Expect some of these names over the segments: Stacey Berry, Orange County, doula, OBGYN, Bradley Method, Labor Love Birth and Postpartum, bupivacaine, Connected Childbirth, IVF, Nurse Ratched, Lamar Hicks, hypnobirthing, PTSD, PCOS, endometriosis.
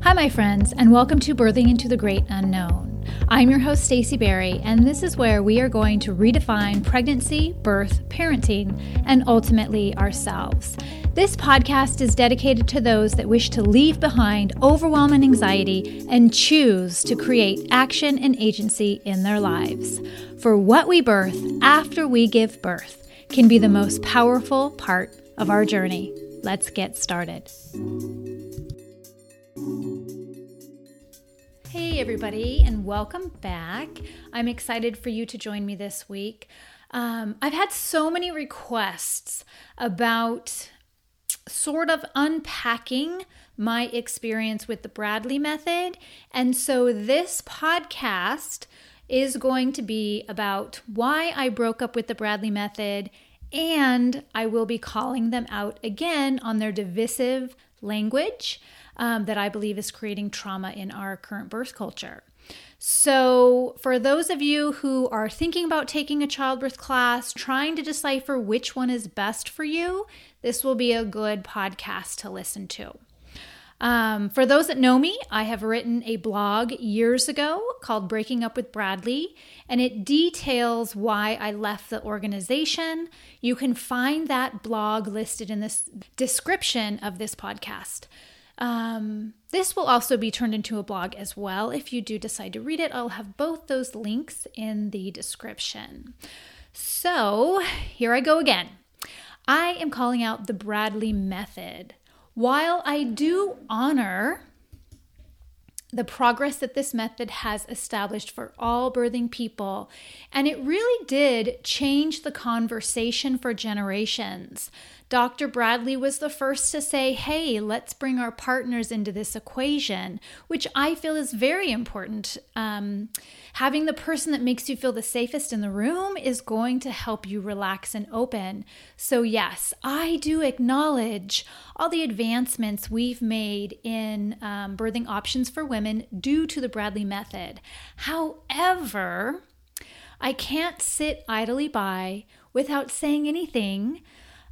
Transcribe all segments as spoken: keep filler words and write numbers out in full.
Hi, my friends, and welcome to Birthing into the Great Unknown. I'm your host, Stacey Berry, and this is where we are going to redefine pregnancy, birth, parenting, and ultimately ourselves. This podcast is dedicated to those that wish to leave behind overwhelming anxiety and choose to create action and agency in their lives. For what we birth after we give birth can be the most powerful part of our journey. Let's get started. Hey everybody, and welcome back. I'm excited for you to join me this week. Um, I've had so many requests about sort of unpacking my experience with the Bradley Method, and so this podcast is going to be about why I broke up with the Bradley Method, and I will be calling them out again on their divisive language um, that I believe is creating trauma in our current birth culture. So for those of you who are thinking about taking a childbirth class, trying to decipher which one is best for you, this will be a good podcast to listen to. Um, for those that know me, I have written a blog years ago called Breaking Up with Bradley, and it details why I left the organization. You can find that blog listed in this description of this podcast. Um, this will also be turned into a blog as well. If you do decide to read it, I'll have both those links in the description. So here I go again. I am calling out the Bradley Method. While I do honor the progress that this method has established for all birthing people, and it really did change the conversation for generations. Doctor Bradley was the first to say, hey, let's bring our partners into this equation, which I feel is very important. Um, having the person that makes you feel the safest in the room is going to help you relax and open. So yes, I do acknowledge all the advancements we've made in um, birthing options for women due to the Bradley Method. However, I can't sit idly by without saying anything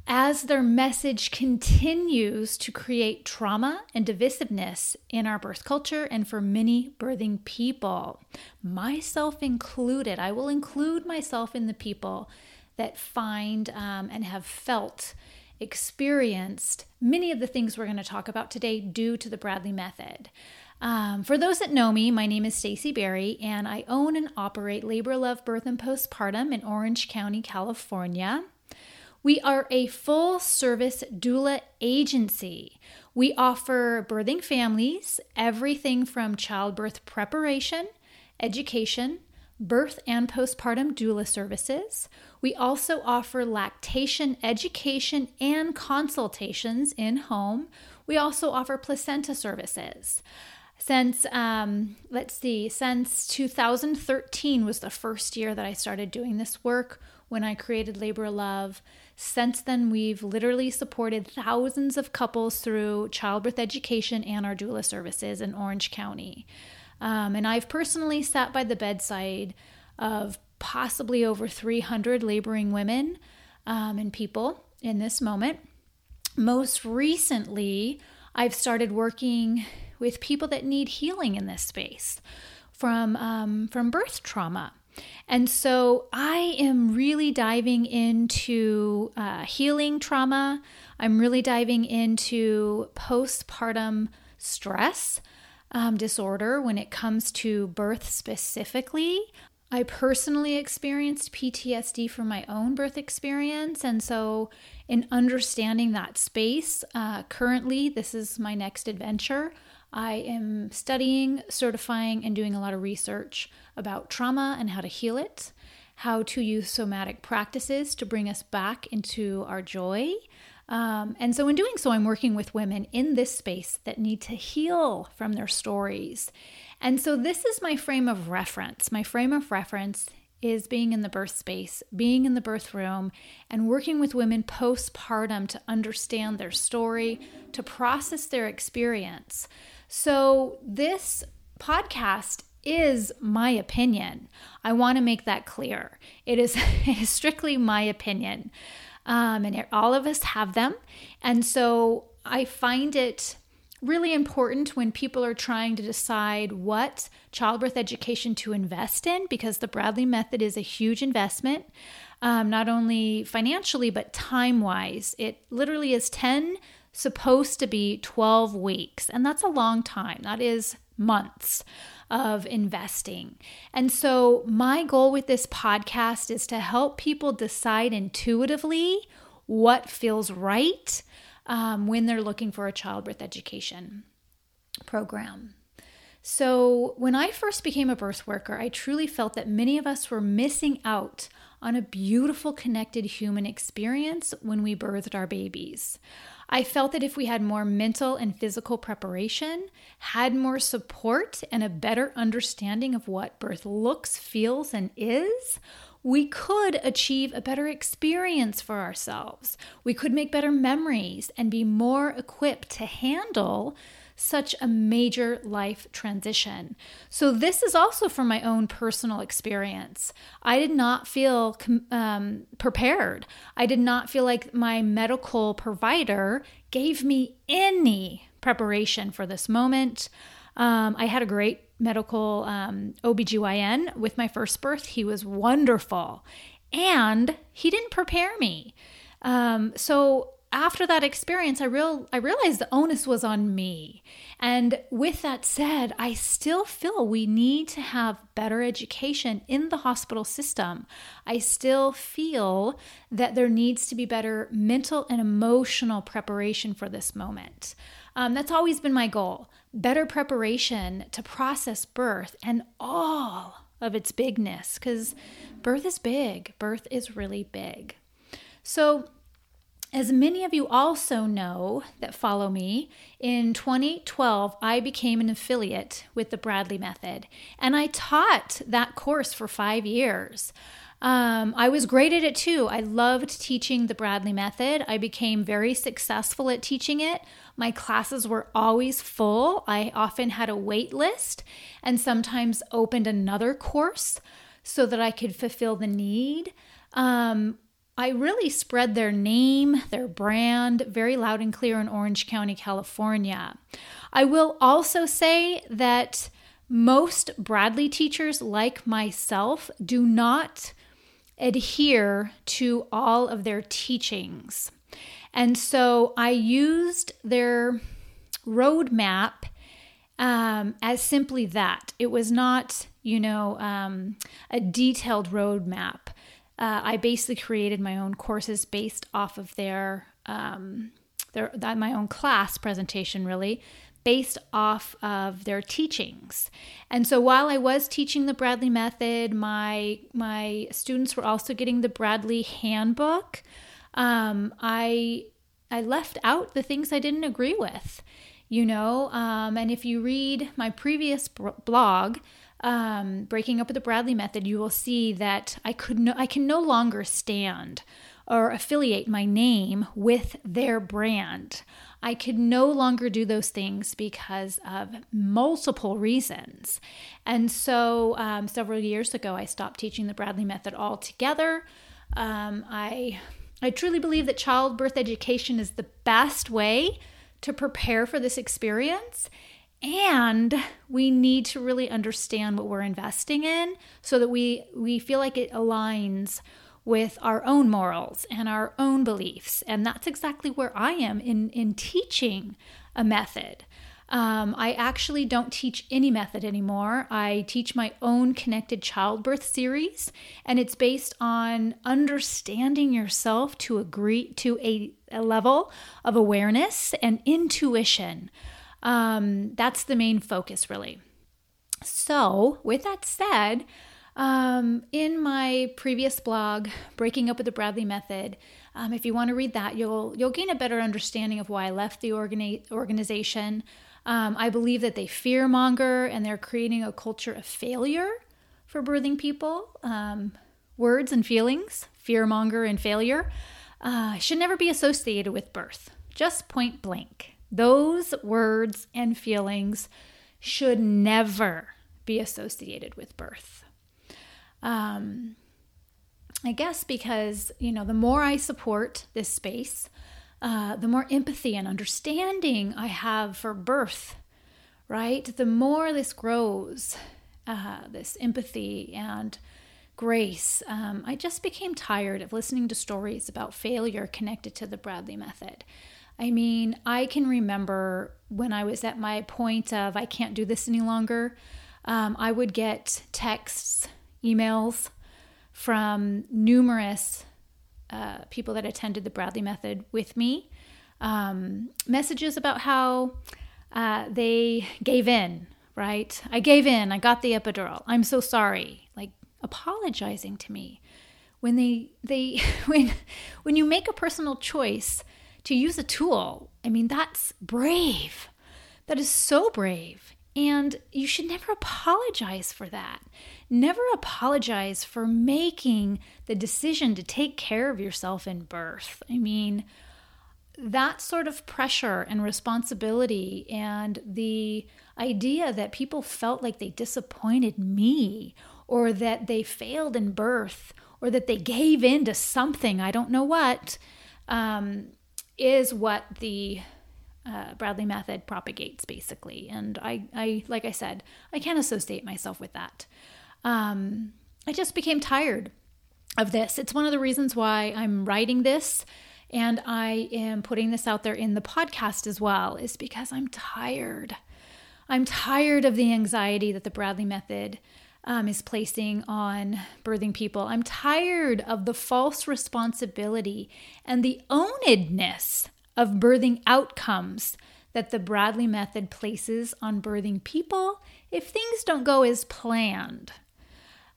as their message continues to create trauma and divisiveness in our birth culture and for many birthing people, myself included. I will include myself in the people that find um, and have felt, experienced many of the things we're going to talk about today due to the Bradley Method. Um, for those that know me, my name is Stacey Berry, and I own and operate Labor Love Birth and Postpartum in Orange County, California. We are a full-service doula agency. We offer birthing families everything from childbirth preparation, education, birth and postpartum doula services. We also offer lactation education and consultations in-home. We also offer placenta services. Since, um, let's see, since two thousand thirteen was the first year that I started doing this work when I created Labor Love. Since then, we've literally supported thousands of couples through childbirth education and our doula services in Orange County. Um, and I've personally sat by the bedside of possibly over three hundred laboring women um, and people in this moment. Most recently, I've started working with people that need healing in this space from, um, from birth trauma. And so I am really diving into uh, healing trauma. I'm really diving into postpartum stress um, disorder when it comes to birth specifically. I personally experienced P T S D from my own birth experience, and so in understanding that space, uh, currently this is my next adventure. I am studying, certifying, and doing a lot of research about trauma and how to heal it, how to use somatic practices to bring us back into our joy. Um, and so in doing so, I'm working with women in this space that need to heal from their stories. And so this is my frame of reference. My frame of reference is being in the birth space, being in the birth room, and working with women postpartum to understand their story, to process their experience. So this podcast is my opinion. I want to make that clear. It is, it is strictly my opinion. Um, and it, all of us have them. And so I find it really important when people are trying to decide what childbirth education to invest in, because the Bradley Method is a huge investment, um, not only financially, but time-wise. It literally is ten, supposed to be twelve weeks, and that's a long time. That is months of investing. And so my goal with this podcast is to help people decide intuitively what feels right Um, when they're looking for a childbirth education program. So when I first became a birth worker, I truly felt that many of us were missing out on a beautiful, connected human experience when we birthed our babies. I felt that if we had more mental and physical preparation, had more support, and a better understanding of what birth looks, feels, and is, we could achieve a better experience for ourselves. We could make better memories and be more equipped to handle such a major life transition. So this is also from my own personal experience. I did not feel um, prepared. I did not feel like my medical provider gave me any preparation for this moment. Um, I had a great medical um, O B G Y N with my first birth. He was wonderful, and he didn't prepare me. Um, so after that experience, I real I realized the onus was on me. And with that said, I still feel we need to have better education in the hospital system. I still feel that there needs to be better mental and emotional preparation for this moment. Um, that's always been my goal. Better preparation to process birth and all of its bigness, because birth is big. Birth is really big. So as many of you also know that follow me, in twenty twelve, I became an affiliate with the Bradley Method, and I taught that course for five years. Um, I was great at it too. I loved teaching the Bradley Method. I became very successful at teaching it. My classes were always full. I often had a wait list and sometimes opened another course so that I could fulfill the need. Um, I really spread their name, their brand, very loud and clear in Orange County, California. I will also say that most Bradley teachers, like myself, do not adhere to all of their teachings. And so I used their roadmap um, as simply that. It was not, you know, um, a detailed roadmap. Uh, I basically created my own courses based off of their, um, their that my own class presentation, really, based off of their teachings. And so while I was teaching the Bradley Method, my my students were also getting the Bradley Handbook. Um, I I left out the things I didn't agree with, you know. Um, and if you read my previous blog, Um, breaking up with the Bradley Method, you will see that I could no, I can no longer stand or affiliate my name with their brand. I could no longer do those things because of multiple reasons. And so um, several years ago, I stopped teaching the Bradley Method altogether. Um, I I truly believe that childbirth education is the best way to prepare for this experience. And we need to really understand what we're investing in so that we, we feel like it aligns with our own morals and our own beliefs. And that's exactly where I am in, in teaching a method. Um, I actually don't teach any method anymore. I teach my own Connected Childbirth series, and it's based on understanding yourself to agree to a, a level of awareness and intuition. Um, that's the main focus, really. So with that said, um, in my previous blog, Breaking Up with the Bradley Method, um, if you want to read that, you'll, you'll gain a better understanding of why I left the organi- organization. Um, I believe that they fearmonger and they're creating a culture of failure for birthing people. Um, words and feelings, fearmonger and failure, uh, should never be associated with birth. Just point blank. Those words and feelings should never be associated with birth. Um, I guess because, you know, the more I support this space, uh, the more empathy and understanding I have for birth, right? The more this grows, uh, this empathy and grace. Um, I just became tired of listening to stories about failure connected to the Bradley Method. I mean, I can remember when I was at my point of, I can't do this any longer. Um, I would get texts, emails from numerous uh, people that attended the Bradley Method with me. Um, messages about how uh, they gave in, right? I gave in. I got the epidural. I'm so sorry. Like apologizing to me. When they, they when when you make a personal choice to use a tool, I mean, that's brave. That is so brave. And you should never apologize for that. Never apologize for making the decision to take care of yourself in birth. I mean, that sort of pressure and responsibility and the idea that people felt like they disappointed me or that they failed in birth or that they gave in to something, I don't know what, um, is what the uh, Bradley Method propagates, basically. And I, I, like I said, I can't associate myself with that. Um, I just became tired of this. It's one of the reasons why I'm writing this and I am putting this out there in the podcast as well, is because I'm tired. I'm tired of the anxiety that the Bradley Method Um, is placing on birthing people. I'm tired of the false responsibility and the ownedness of birthing outcomes that the Bradley Method places on birthing people if things don't go as planned.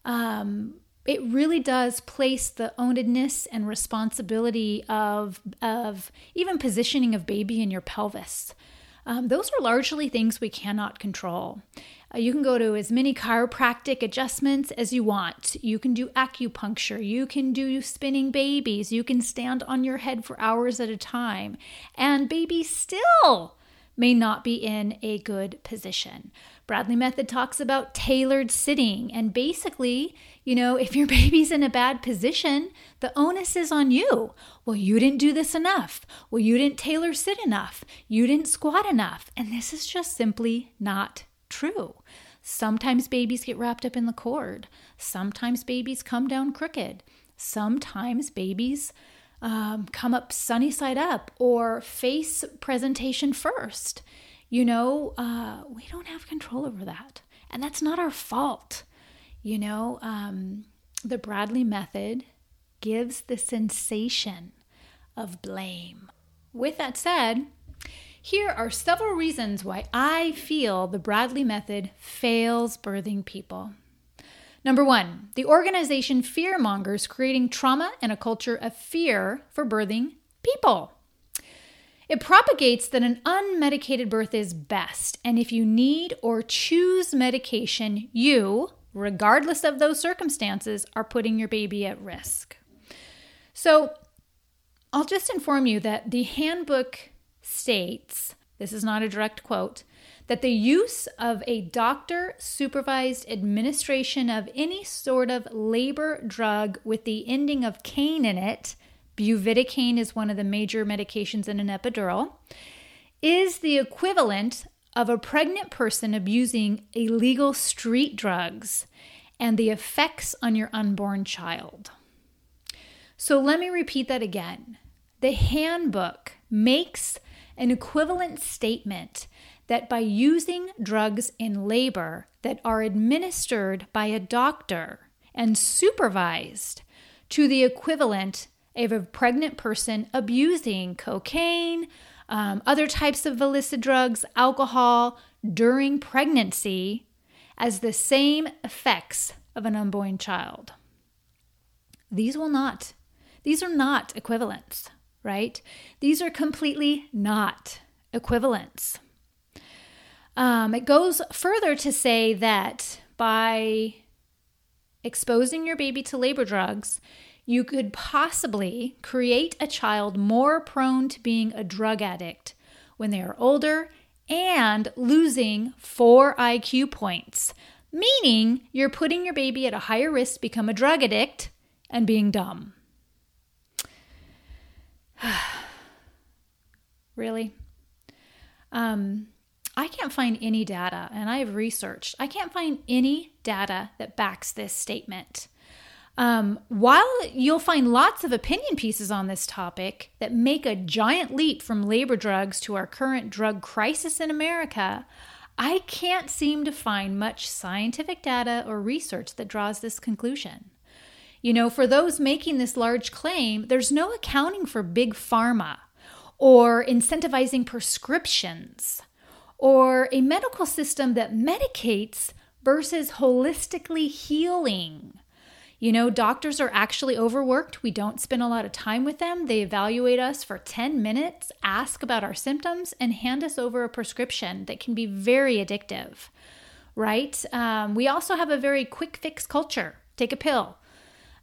Um, it really does place the ownedness and responsibility of, of even positioning of baby in your pelvis. Um, those are largely things we cannot control. Uh, you can go to as many chiropractic adjustments as you want. You can do acupuncture. You can do spinning babies. You can stand on your head for hours at a time. And babies still may not be in a good position. Bradley Method talks about tailored sitting. And basically, you know, if your baby's in a bad position, the onus is on you. Well, you didn't do this enough. Well, you didn't tailor sit enough. You didn't squat enough. And this is just simply not true. Sometimes babies get wrapped up in the cord. Sometimes babies come down crooked. Sometimes babies um, come up sunny side up or face presentation first. You know, uh, we don't have control over that. And that's not our fault. You know, um, the Bradley Method gives the sensation of blame. With that said, here are several reasons why I feel the Bradley Method fails birthing people. Number one, the organization fearmongers, creating trauma and a culture of fear for birthing people. It propagates that an unmedicated birth is best, and if you need or choose medication, you, regardless of those circumstances, are putting your baby at risk. So I'll just inform you that the handbook states, this is not a direct quote, that the use of a doctor-supervised administration of any sort of labor drug with the ending of cane in it, bupivacaine is one of the major medications in an epidural, is the equivalent of a pregnant person abusing illegal street drugs and the effects on your unborn child. So let me repeat that again. The handbook makes an equivalent statement that by using drugs in labor that are administered by a doctor and supervised to the equivalent of a pregnant person abusing cocaine, um, other types of illicit drugs, alcohol during pregnancy as the same effects of an unborn child. These will not, these are not equivalents. Right? These are completely not equivalents. Um, it goes further to say that by exposing your baby to labor drugs, you could possibly create a child more prone to being a drug addict when they are older and losing four I Q points, meaning you're putting your baby at a higher risk to become a drug addict and being dumb. really. Um, I can't find any data, and I have researched. I can't find any data that backs this statement. Um, while you'll find lots of opinion pieces on this topic that make a giant leap from labor drugs to our current drug crisis in America, I can't seem to find much scientific data or research that draws this conclusion. You know, for those making this large claim, there's no accounting for big pharma or incentivizing prescriptions or a medical system that medicates versus holistically healing. You know, doctors are actually overworked. We don't spend a lot of time with them. They evaluate us for ten minutes, ask about our symptoms, and hand us over a prescription that can be very addictive, right? Um, we also have a very quick fix culture. Take a pill.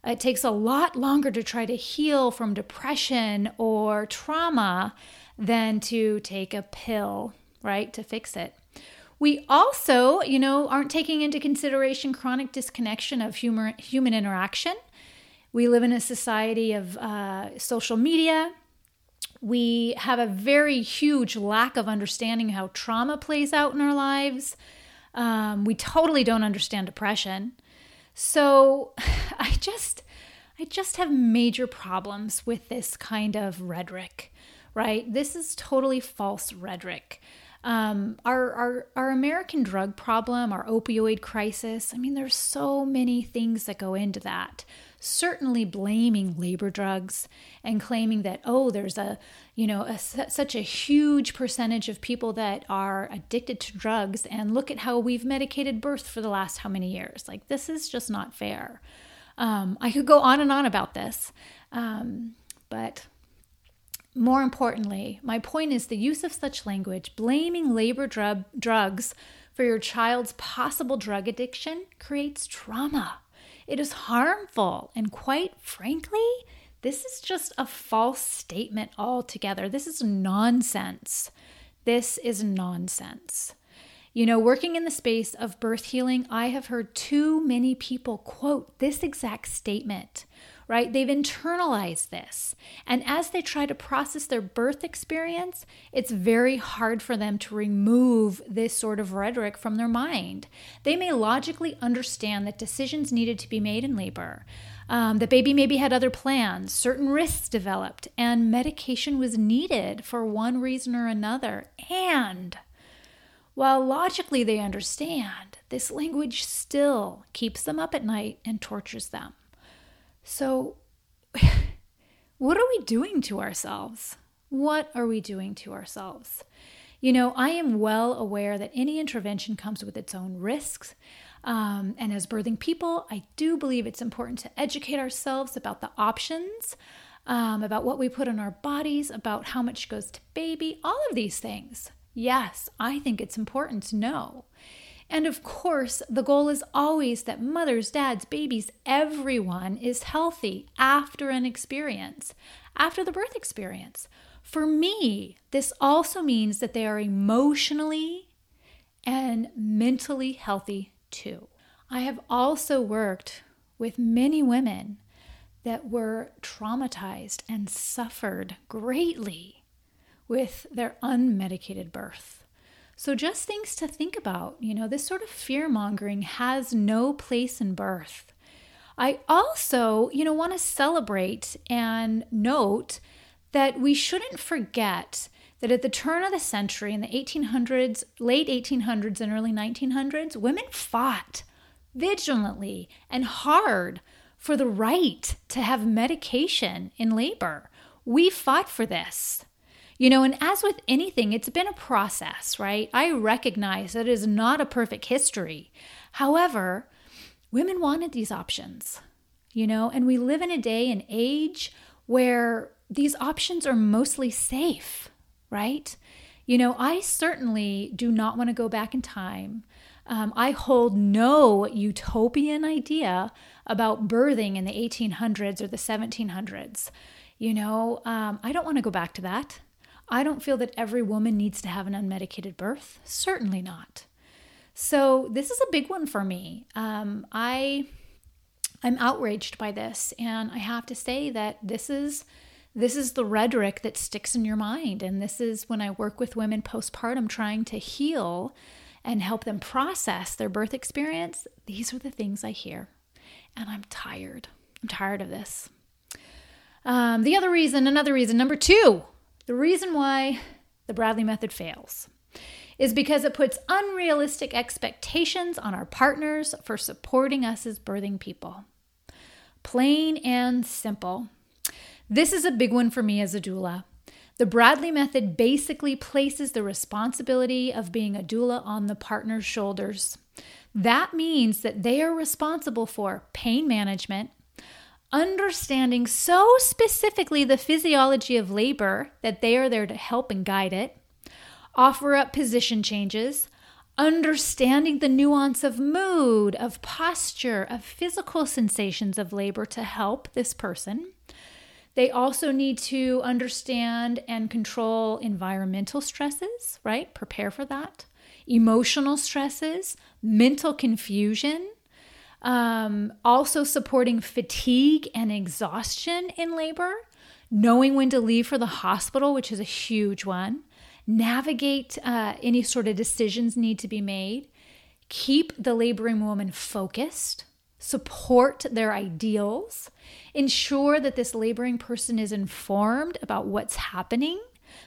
It takes a lot longer to try to heal from depression or trauma than to take a pill, right, to fix it. We also, you know, aren't taking into consideration chronic disconnection of humor, human interaction. We live in a society of uh, social media. We have a very huge lack of understanding how trauma plays out in our lives. Um, we totally don't understand depression. So I just, I just have major problems with this kind of rhetoric, right? This is totally false rhetoric. Um, our, our, our American drug problem, our opioid crisis, I mean, there's so many things that go into that. Certainly blaming labor drugs and claiming that, oh, there's a, you know, a, such a huge percentage of people that are addicted to drugs, and look at how we've medicated birth for the last how many years. Like, this is just not fair. Um, I could go on and on about this, um, but... More importantly, my point is the use of such language, blaming labor drug, drugs for your child's possible drug addiction, creates trauma. It is harmful. And quite frankly, this is just a false statement altogether. This is nonsense. This is nonsense. You know, working in the space of birth healing, I have heard too many people quote this exact statement. Right? They've internalized this. And as they try to process their birth experience, it's very hard for them to remove this sort of rhetoric from their mind. They may logically understand that decisions needed to be made in labor, um, that baby maybe had other plans, certain risks developed, and medication was needed for one reason or another. And while logically they understand, this language still keeps them up at night and tortures them. So what are we doing to ourselves? What are we doing to ourselves? You know, I am well aware that any intervention comes with its own risks. Um, and as birthing people, I do believe it's important to educate ourselves about the options, um, about what we put in our bodies, about how much goes to baby, all of these things. Yes, I think it's important to know. And of course, the goal is always that mothers, dads, babies, everyone is healthy after an experience, after the birth experience. For me, this also means that they are emotionally and mentally healthy too. I have also worked with many women that were traumatized and suffered greatly with their unmedicated birth. So just things to think about, you know, this sort of fear-mongering has no place in birth. I also, you know, want to celebrate and note that we shouldn't forget that at the turn of the century in the eighteen hundreds, late eighteen hundreds and early nineteen hundreds, women fought vigilantly and hard for the right to have medication in labor. We fought for this. You know, and as with anything, it's been a process, right? I recognize that it is not a perfect history. However, women wanted these options, you know, and we live in a day and age where these options are mostly safe, right? You know, I certainly do not want to go back in time. Um, I hold no utopian idea about birthing in the eighteen hundreds or the seventeen hundreds. You know, um, I don't want to go back to that. I don't feel that every woman needs to have an unmedicated birth. Certainly not. So this is a big one for me. Um, I, I'm outraged by this. And I have to say that this is this is the rhetoric that sticks in your mind. And this is when I work with women postpartum trying to heal and help them process their birth experience. These are the things I hear. And I'm tired. I'm tired of this. Um, the other reason, another reason, number two, the reason why the Bradley Method fails is because it puts unrealistic expectations on our partners for supporting us as birthing people. Plain and simple. This is a big one for me as a doula. The Bradley Method basically places the responsibility of being a doula on the partner's shoulders. That means that they are responsible for pain management, understanding so specifically the physiology of labor that they are there to help and guide it, offer up position changes, understanding the nuance of mood, of posture, of physical sensations of labor to help this person. They also need to understand and control environmental stresses, right? Prepare for that. Emotional stresses, mental confusion, um, also supporting fatigue and exhaustion in labor, knowing when to leave for the hospital, which is a huge one, navigate uh, any sort of decisions need to be made, keep the laboring woman focused, support their ideals, ensure that this laboring person is informed about what's happening,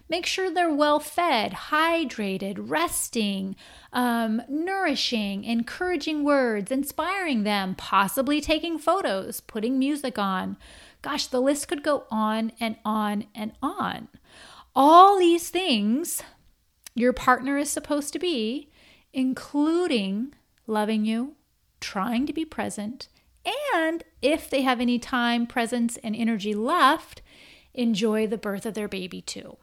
make sure they're well-fed, hydrated, resting, um, nourishing, encouraging words, inspiring them, possibly taking photos, putting music on. Gosh, the list could go on and on and on. All these things your partner is supposed to be, including loving you, trying to be present, and if they have any time, presence, and energy left, enjoy the birth of their baby too.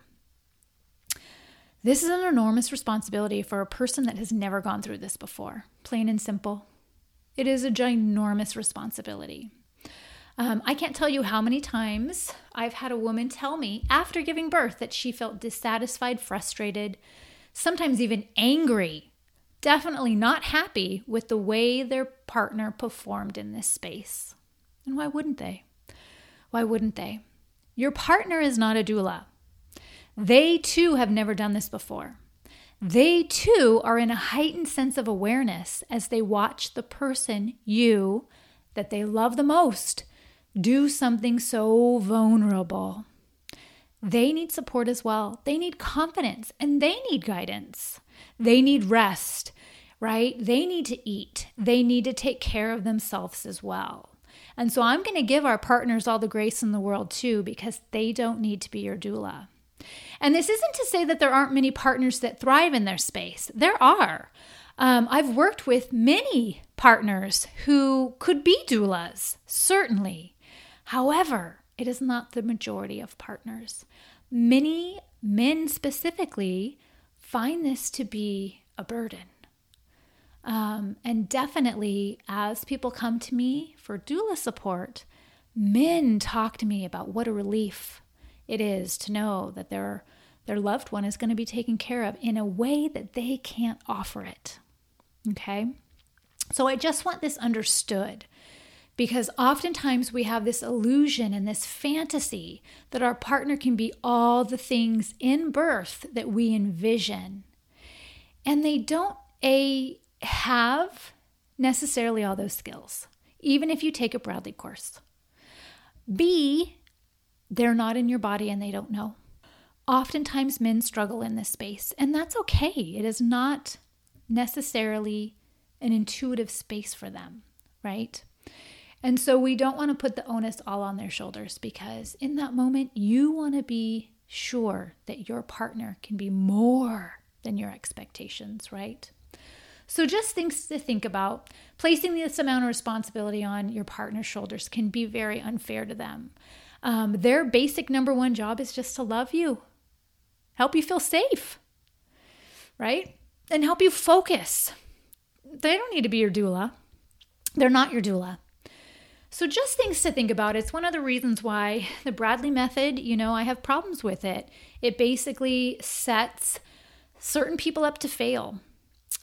This is an enormous responsibility for a person that has never gone through this before, plain and simple. It is a ginormous responsibility. Um, I can't tell you how many times I've had a woman tell me after giving birth that she felt dissatisfied, frustrated, sometimes even angry, definitely not happy with the way their partner performed in this space. And why wouldn't they? Why wouldn't they? Your partner is not a doula. They too have never done this before. They too are in a heightened sense of awareness as they watch the person, you, that they love the most, do something so vulnerable. They need support as well. They need confidence and they need guidance. They need rest, right? They need to eat. They need to take care of themselves as well. And so I'm going to give our partners all the grace in the world too, because they don't need to be your doula. And this isn't to say that there aren't many partners that thrive in their space. There are. Um, I've worked with many partners who could be doulas, certainly. However, it is not the majority of partners. Many men specifically find this to be a burden. Um, and definitely, as people come to me for doula support, men talk to me about what a relief it is to know that their, their loved one is going to be taken care of in a way that they can't offer it. Okay? So I just want this understood, because oftentimes we have this illusion and this fantasy that our partner can be all the things in birth that we envision. And they don't a, have necessarily all those skills, even if you take a Bradley course. B, they're not in your body and they don't know. Oftentimes men struggle in this space, and that's okay. It is not necessarily an intuitive space for them, right? And so we don't want to put the onus all on their shoulders, because in that moment, you want to be sure that your partner can be more than your expectations, right? So just things to think about. Placing this amount of responsibility on your partner's shoulders can be very unfair to them. Um, their basic number one job is just to love you, help you feel safe, right? And help you focus. They don't need to be your doula. They're not your doula. So just things to think about. It's one of the reasons why the Bradley Method, you know, I have problems with it. It basically sets certain people up to fail.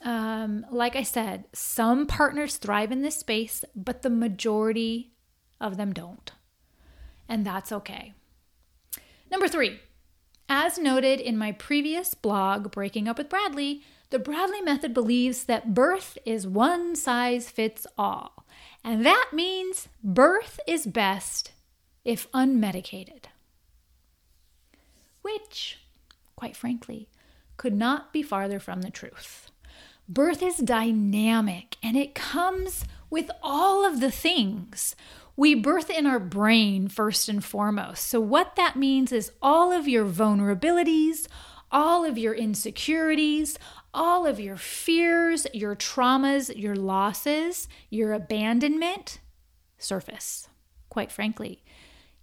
Um, like I said, some partners thrive in this space, but the majority of them don't. And that's okay. Number three, as noted in my previous blog, Breaking Up with Bradley, the Bradley Method believes that birth is one size fits all. And that means birth is best if unmedicated. Which, quite frankly, could not be farther from the truth. Birth is dynamic and it comes with all of the things. We birth in our brain first and foremost. So what that means is all of your vulnerabilities, all of your insecurities, all of your fears, your traumas, your losses, your abandonment surface. Quite frankly,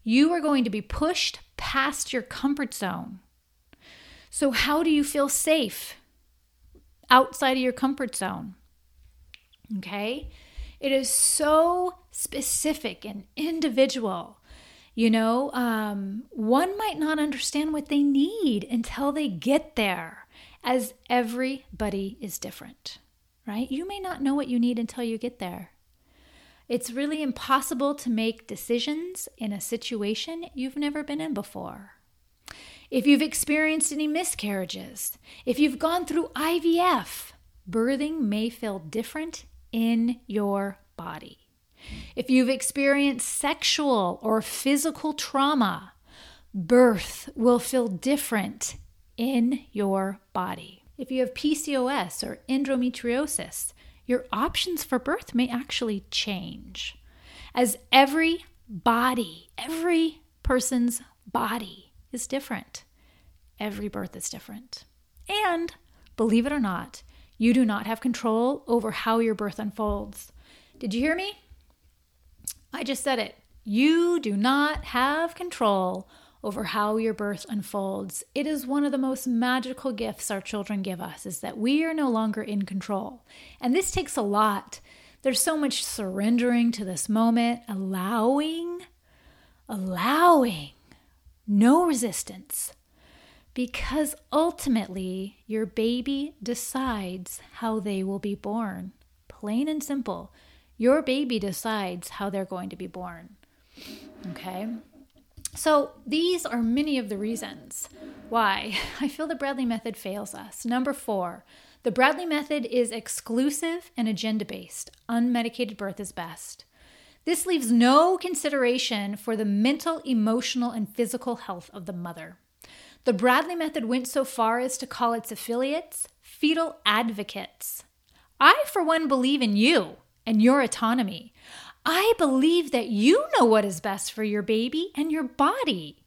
you are going to be pushed past your comfort zone. So how do you feel safe outside of your comfort zone? Okay? It is so specific and individual. You know, um, one might not understand what they need until they get there, as everybody is different, right? You may not know what you need until you get there. It's really impossible to make decisions in a situation you've never been in before. If you've experienced any miscarriages, if you've gone through I V F, birthing may feel different in your body. If you've experienced sexual or physical trauma, birth will feel different in your body. If you have P C O S or endometriosis, your options for birth may actually change, as every body, every person's body is different. Every birth is different. And believe it or not, you do not have control over how your birth unfolds. Did you hear me? I just said it. You do not have control over how your birth unfolds. It is one of the most magical gifts our children give us, is that we are no longer in control. And this takes a lot. There's so much surrendering to this moment, allowing, allowing, no resistance. Because ultimately, your baby decides how they will be born. Plain and simple. Your baby decides how they're going to be born. Okay? So these are many of the reasons why I feel the Bradley Method fails us. Number four, the Bradley Method is exclusive and agenda-based. Unmedicated birth is best. This leaves no consideration for the mental, emotional, and physical health of the mother. The Bradley Method went so far as to call its affiliates fetal advocates. I, for one, believe in you and your autonomy. I believe that you know what is best for your baby and your body.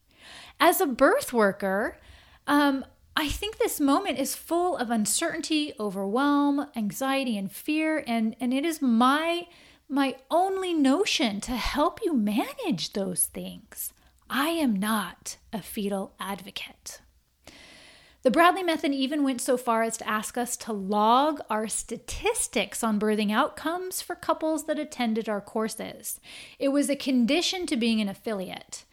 As a birth worker, um, I think this moment is full of uncertainty, overwhelm, anxiety, and fear, and, and it is my, my only notion to help you manage those things. I am not a fetal advocate. The Bradley Method even went so far as to ask us to log our statistics on birthing outcomes for couples that attended our courses. It was a condition to being an affiliate.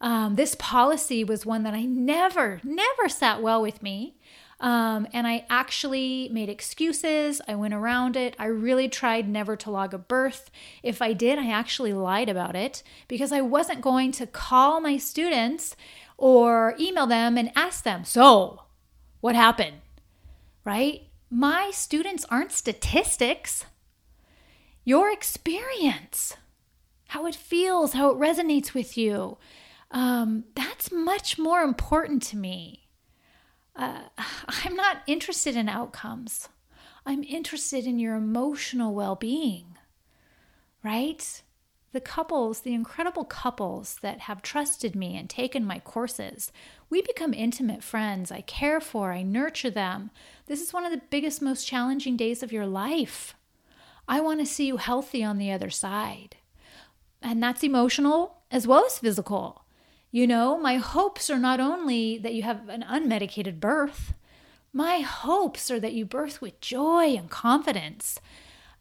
Um, this policy was one that I never, never sat well with me. Um, and I actually made excuses. I went around it. I really tried never to log a birth. If I did, I actually lied about it because I wasn't going to call my students or email them and ask them, so what happened, right? My students aren't statistics. Your experience, how it feels, how it resonates with you, um, that's much more important to me. Uh, I'm not interested in outcomes. I'm interested in your emotional well-being, right? The couples, the incredible couples that have trusted me and taken my courses, we become intimate friends. I care for, I nurture them. This is one of the biggest, most challenging days of your life. I want to see you healthy on the other side. And that's emotional as well as physical. You know, my hopes are not only that you have an unmedicated birth, my hopes are that you birth with joy and confidence,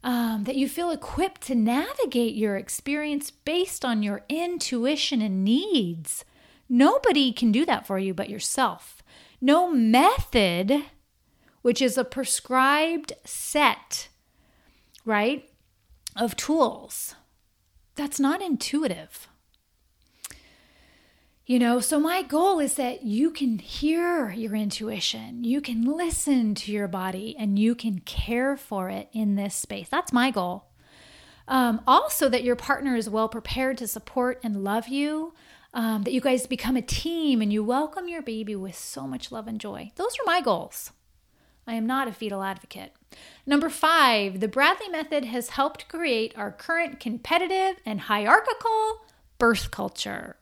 um, that you feel equipped to navigate your experience based on your intuition and needs. Nobody can do that for you but yourself. No method, which is a prescribed set, right, of tools. That's not intuitive. You know, so my goal is that you can hear your intuition, you can listen to your body, and you can care for it in this space. That's my goal. Um, also, that your partner is well prepared to support and love you, um, that you guys become a team and you welcome your baby with so much love and joy. Those are my goals. I am not a fetal advocate. Number five, the Bradley Method has helped create our current competitive and hierarchical birth culture.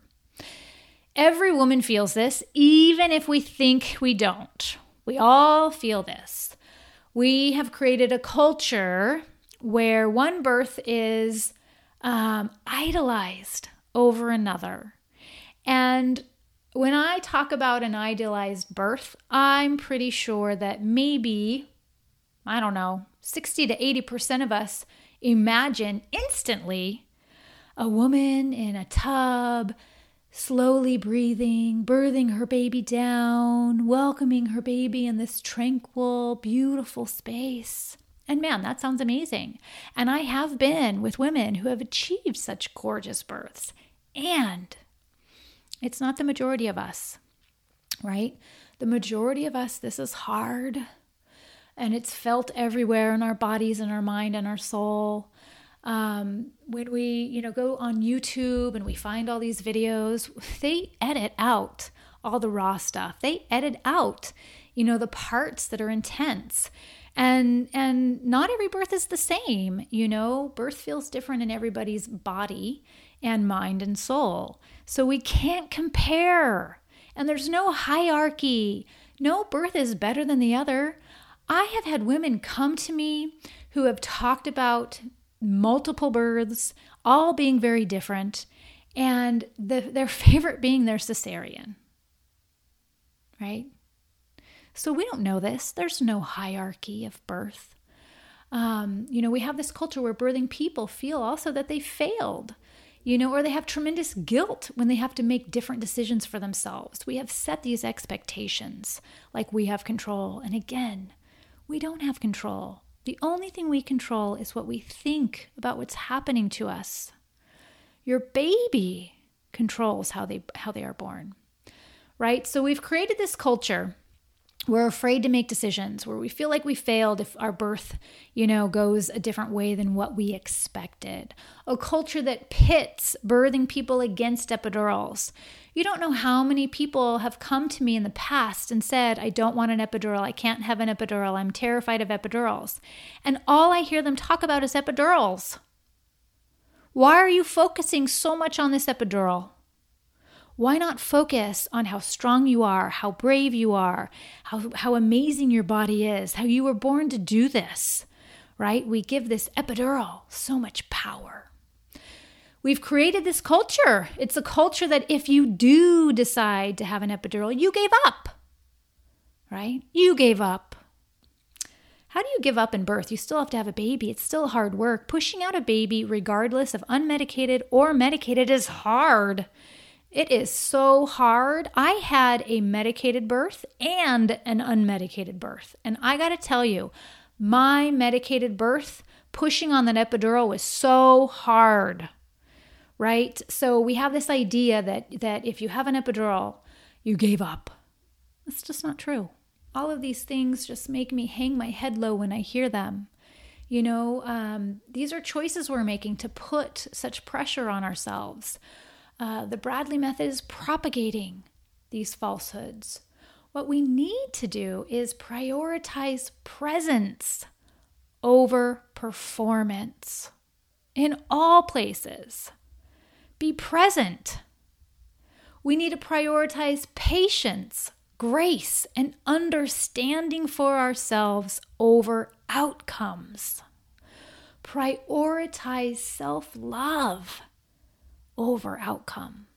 Every woman feels this, even if we think we don't. We all feel this. We have created a culture where one birth is um, idolized over another. And when I talk about an idealized birth, I'm pretty sure that maybe, I don't know, sixty to eighty percent of us imagine instantly a woman in a tub, slowly breathing, birthing her baby down, welcoming her baby in this tranquil, beautiful space. And man, that sounds amazing. And I have been with women who have achieved such gorgeous births. And it's not the majority of us, right? The majority of us, this is hard. And it's felt everywhere in our bodies, in our mind, and our soul. Um, when we, you know, go on YouTube and we find all these videos, they edit out all the raw stuff. They edit out, you know, the parts that are intense, and, and not every birth is the same, you know, birth feels different in everybody's body and mind and soul. So we can't compare, and there's no hierarchy. No birth is better than the other. I have had women come to me who have talked about multiple births, all being very different, and the, their favorite being their cesarean, right? So we don't know this. There's no hierarchy of birth. Um, you know, we have this culture where birthing people feel also that they failed, you know, or they have tremendous guilt when they have to make different decisions for themselves. We have set these expectations like we have control. And again, we don't have control. The only thing we control is what we think about what's happening to us. Your baby controls how they how they are born, right? So we've created this culture. We're afraid to make decisions, where we feel like we failed if our birth, you know, goes a different way than what we expected. A culture that pits birthing people against epidurals. You don't know how many people have come to me in the past and said, I don't want an epidural. I can't have an epidural. I'm terrified of epidurals. And all I hear them talk about is epidurals. Why are you focusing so much on this epidural? Why not focus on how strong you are, how brave you are, how, how amazing your body is, how you were born to do this, right? We give this epidural so much power. We've created this culture. It's a culture that if you do decide to have an epidural, you gave up, right? You gave up. How do you give up in birth? You still have to have a baby. It's still hard work. Pushing out a baby, regardless of unmedicated or medicated, is hard. It is so hard. I had a medicated birth and an unmedicated birth. And I got to tell you, my medicated birth, pushing on that epidural was so hard, right? So we have this idea that, that if you have an epidural, you gave up. It's just not true. All of these things just make me hang my head low when I hear them. You know, um, these are choices we're making to put such pressure on ourselves. Uh, the Bradley Method is propagating these falsehoods. What we need to do is prioritize presence over performance in all places. Be present. We need to prioritize patience, grace, and understanding for ourselves over outcomes. Prioritize self-love over outcome.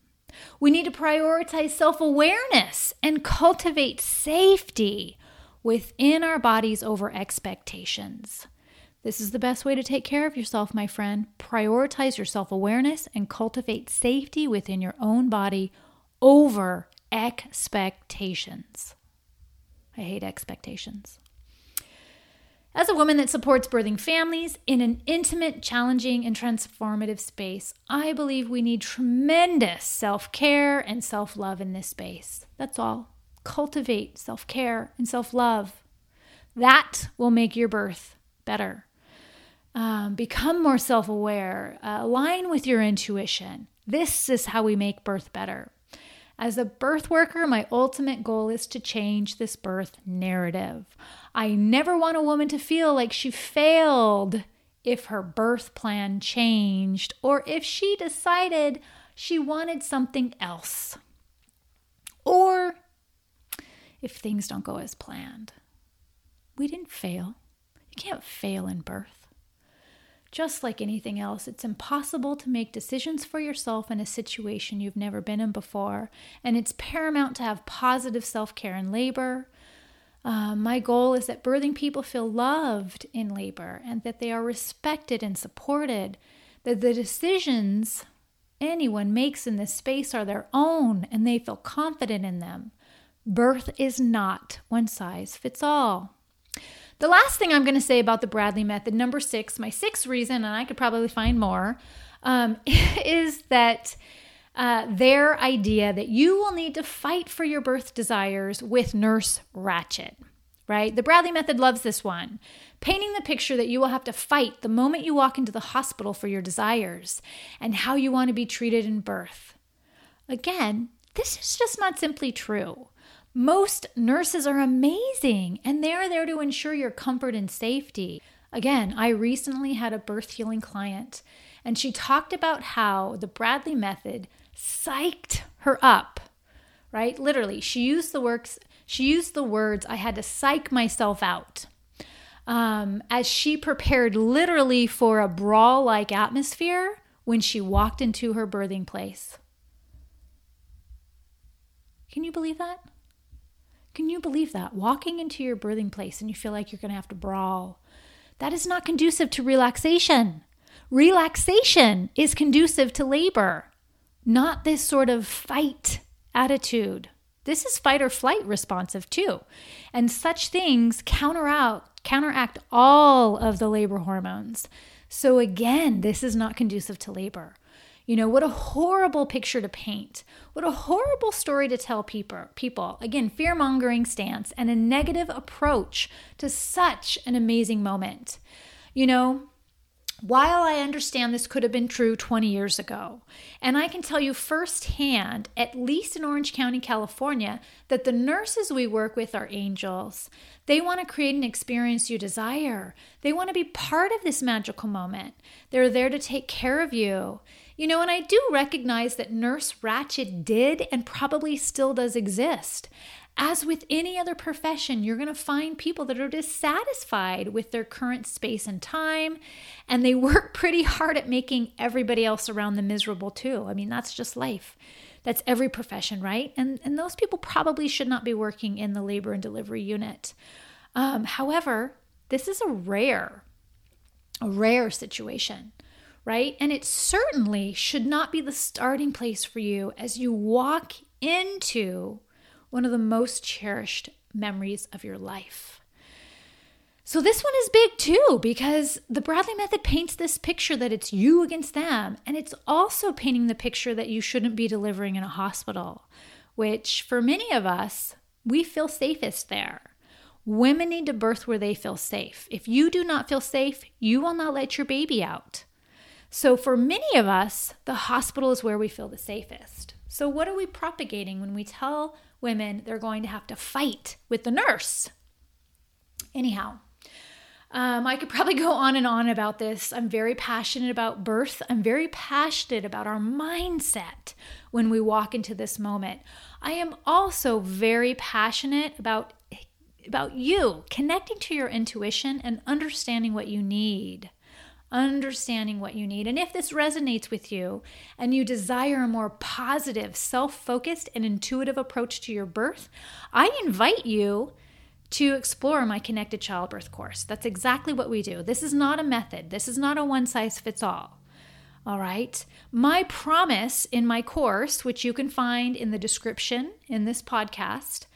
We need to prioritize self-awareness and cultivate safety within our bodies over expectations. This is the best way to take care of yourself, my friend. Prioritize your self-awareness and cultivate safety within your own body over expectations. I hate expectations. As a woman that supports birthing families in an intimate, challenging, and transformative space, I believe we need tremendous self-care and self-love in this space. That's all. Cultivate self-care and self-love. That will make your birth better. Um, become more self-aware. Uh, align with your intuition. This is how we make birth better. As a birth worker, my ultimate goal is to change this birth narrative. I never want a woman to feel like she failed if her birth plan changed or if she decided she wanted something else or if things don't go as planned. We didn't fail. You can't fail in birth. Just like anything else, it's impossible to make decisions for yourself in a situation you've never been in before, and it's paramount to have positive self-care in labor. Uh, my goal is that birthing people feel loved in labor and that they are respected and supported, that the decisions anyone makes in this space are their own and they feel confident in them. Birth is not one size fits all. The last thing I'm going to say about the Bradley Method, number six, my sixth reason, and I could probably find more, um, is that uh, their idea that you will need to fight for your birth desires with Nurse Ratched, right? The Bradley Method loves this one. Painting the picture that you will have to fight the moment you walk into the hospital for your desires and how you want to be treated in birth. Again, this is just not simply true. Most nurses are amazing, and they're there to ensure your comfort and safety. Again, I recently had a birth healing client, and she talked about how the Bradley Method psyched her up, right? Literally, she used the works, she used the words, I had to psych myself out, um, as she prepared literally for a brawl-like atmosphere when she walked into her birthing place. Can you believe that? Can you believe that? Walking into your birthing place and you feel like you're going to have to brawl. That is not conducive to relaxation. Relaxation is conducive to labor, not this sort of fight attitude. This is fight or flight responsive too. And such things counteract, counteract all of the labor hormones. So again, this is not conducive to labor. You know, what a horrible picture to paint. What a horrible story to tell people. People, again, fear-mongering stance and a negative approach to such an amazing moment. You know, while I understand this could have been true twenty years ago, and I can tell you firsthand, at least in Orange County, California, that the nurses we work with are angels. They want to create an experience you desire. They want to be part of this magical moment. They're there to take care of you. You know, and I do recognize that Nurse Ratched did and probably still does exist. As with any other profession, you're going to find people that are dissatisfied with their current space and time, and they work pretty hard at making everybody else around them miserable too. I mean, that's just life. That's every profession, right? And, and those people probably should not be working in the labor and delivery unit. Um, however, this is a rare, a rare situation. Right? And it certainly should not be the starting place for you as you walk into one of the most cherished memories of your life. So this one is big too, because the Bradley Method paints this picture that it's you against them. And it's also painting the picture that you shouldn't be delivering in a hospital, which for many of us, we feel safest there. Women need to birth where they feel safe. If you do not feel safe, you will not let your baby out. So for many of us, the hospital is where we feel the safest. So what are we propagating when we tell women they're going to have to fight with the nurse? Anyhow, um, I could probably go on and on about this. I'm very passionate about birth. I'm very passionate about our mindset when we walk into this moment. I am also very passionate about, about you connecting to your intuition and understanding what you need. Understanding what you need. And if this resonates with you and you desire a more positive, self-focused, and intuitive approach to your birth, I invite you to explore my Connected Childbirth course. That's exactly what we do. This is not a method. This is not a one-size-fits-all. All right. My promise in my course, which you can find in the description in this podcast,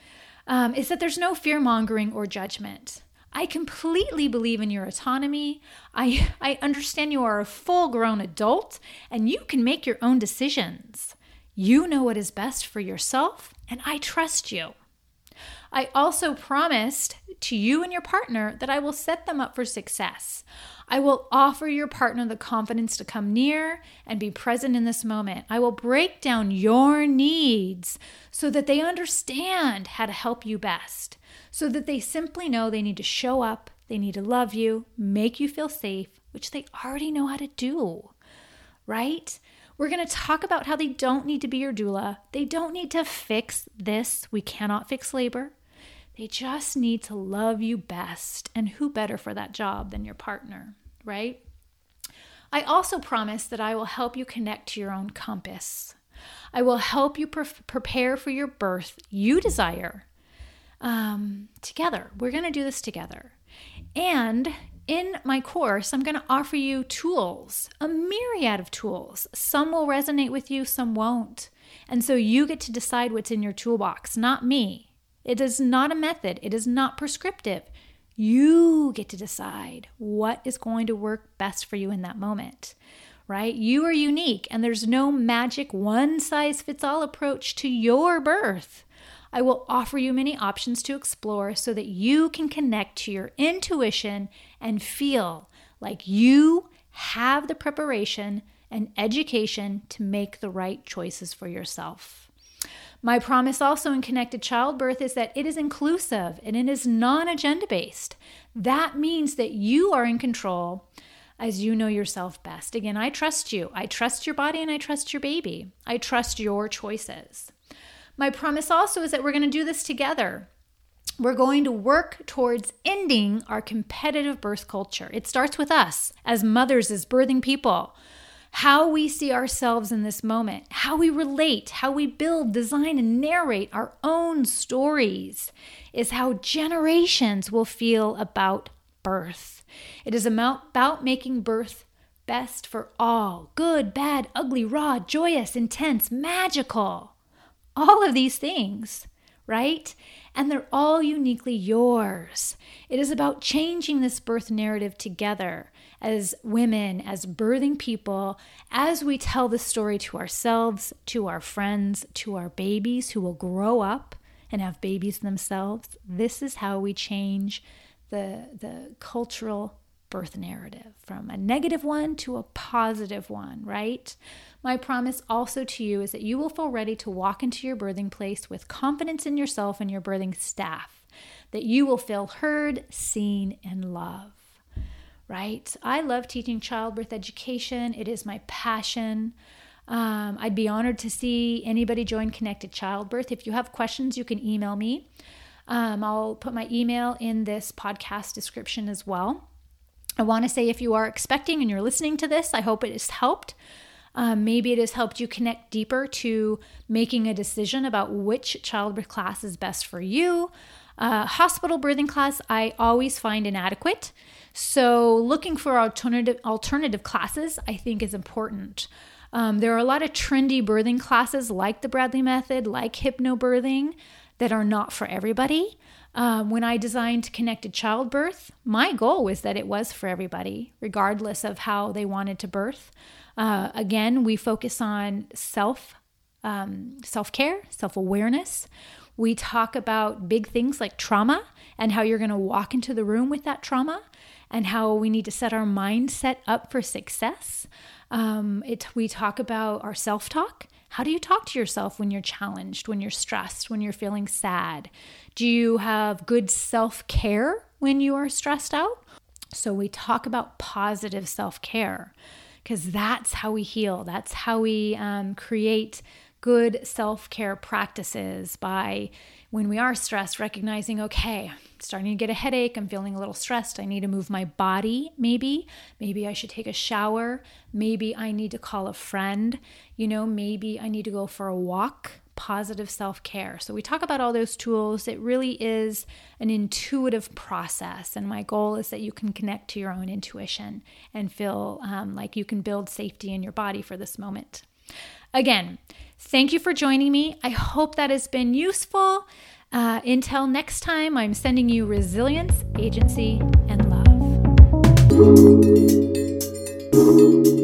um, is that there's no fear-mongering or judgment. I completely believe in your autonomy. I, I understand you are a full-grown adult and you can make your own decisions. You know what is best for yourself, and I trust you. I also promised to you and your partner that I will set them up for success. I will offer your partner the confidence to come near and be present in this moment. I will break down your needs so that they understand how to help you best, so that they simply know they need to show up, they need to love you, make you feel safe, which they already know how to do, right? We're going to talk about how they don't need to be your doula. They don't need to fix this. We cannot fix labor. They just need to love you best. And who better for that job than your partner, right? I also promise that I will help you connect to your own compass. I will help you pre- prepare for your birth you desire. Um, together. We're going to do this together. And in my course, I'm going to offer you tools, a myriad of tools. Some will resonate with you, some won't. And so you get to decide what's in your toolbox, not me. It is not a method. It is not prescriptive. You get to decide what is going to work best for you in that moment, right? You are unique, and there's no magic one-size-fits-all approach to your birth. I will offer you many options to explore so that you can connect to your intuition and feel like you have the preparation and education to make the right choices for yourself. My promise also in Connected Childbirth is that it is inclusive and it is non-agenda based. That means that you are in control as you know yourself best. Again, I trust you. I trust your body and I trust your baby. I trust your choices. My promise also is that we're going to do this together. We're going to work towards ending our competitive birth culture. It starts with us as mothers, as birthing people, how we see ourselves in this moment, how we relate, how we build, design, and narrate our own stories is how generations will feel about birth. It is about making birth best for all, good, bad, ugly, raw, joyous, intense, magical. All of these things, right? And they're all uniquely yours. It is about changing this birth narrative together as women, as birthing people, as we tell the story to ourselves, to our friends, to our babies who will grow up and have babies themselves. This is how we change the, the cultural birth narrative from a negative one to a positive one, right? My promise also to you is that you will feel ready to walk into your birthing place with confidence in yourself and your birthing staff, that you will feel heard, seen, and loved, right? I love teaching childbirth education. It is my passion. Um, I'd be honored to see anybody join Connected Childbirth. If you have questions, you can email me. Um, I'll put my email in this podcast description as well. I want to say if you are expecting and you're listening to this, I hope it has helped. Um, maybe it has helped you connect deeper to making a decision about which childbirth class is best for you. Uh, hospital birthing class, I always find inadequate. So looking for alternative alternative classes, I think is important. Um, there are a lot of trendy birthing classes like the Bradley Method, like hypnobirthing that are not for everybody. Um, when I designed Connected Childbirth, my goal was that it was for everybody, regardless of how they wanted to birth. Uh, again, we focus on self, um, self-care, self-awareness. We talk about big things like trauma and how you're going to walk into the room with that trauma and how we need to set our mindset up for success. Um, it, we talk about our self-talk. How do you talk to yourself when you're challenged, when you're stressed, when you're feeling sad? Do you have good self-care when you are stressed out? So we talk about positive self-care because that's how we heal. That's how we um, create good self-care practices by when we are stressed, recognizing, okay, I'm starting to get a headache. I'm feeling a little stressed. I need to move my body. Maybe, maybe I should take a shower. Maybe I need to call a friend, you know, maybe I need to go for a walk, positive self-care. So we talk about all those tools. It really is an intuitive process. And my goal is that you can connect to your own intuition and feel um, like you can build safety in your body for this moment. Again, thank you for joining me. I hope that has been useful. Uh, until next time, I'm sending you resilience, agency, and love.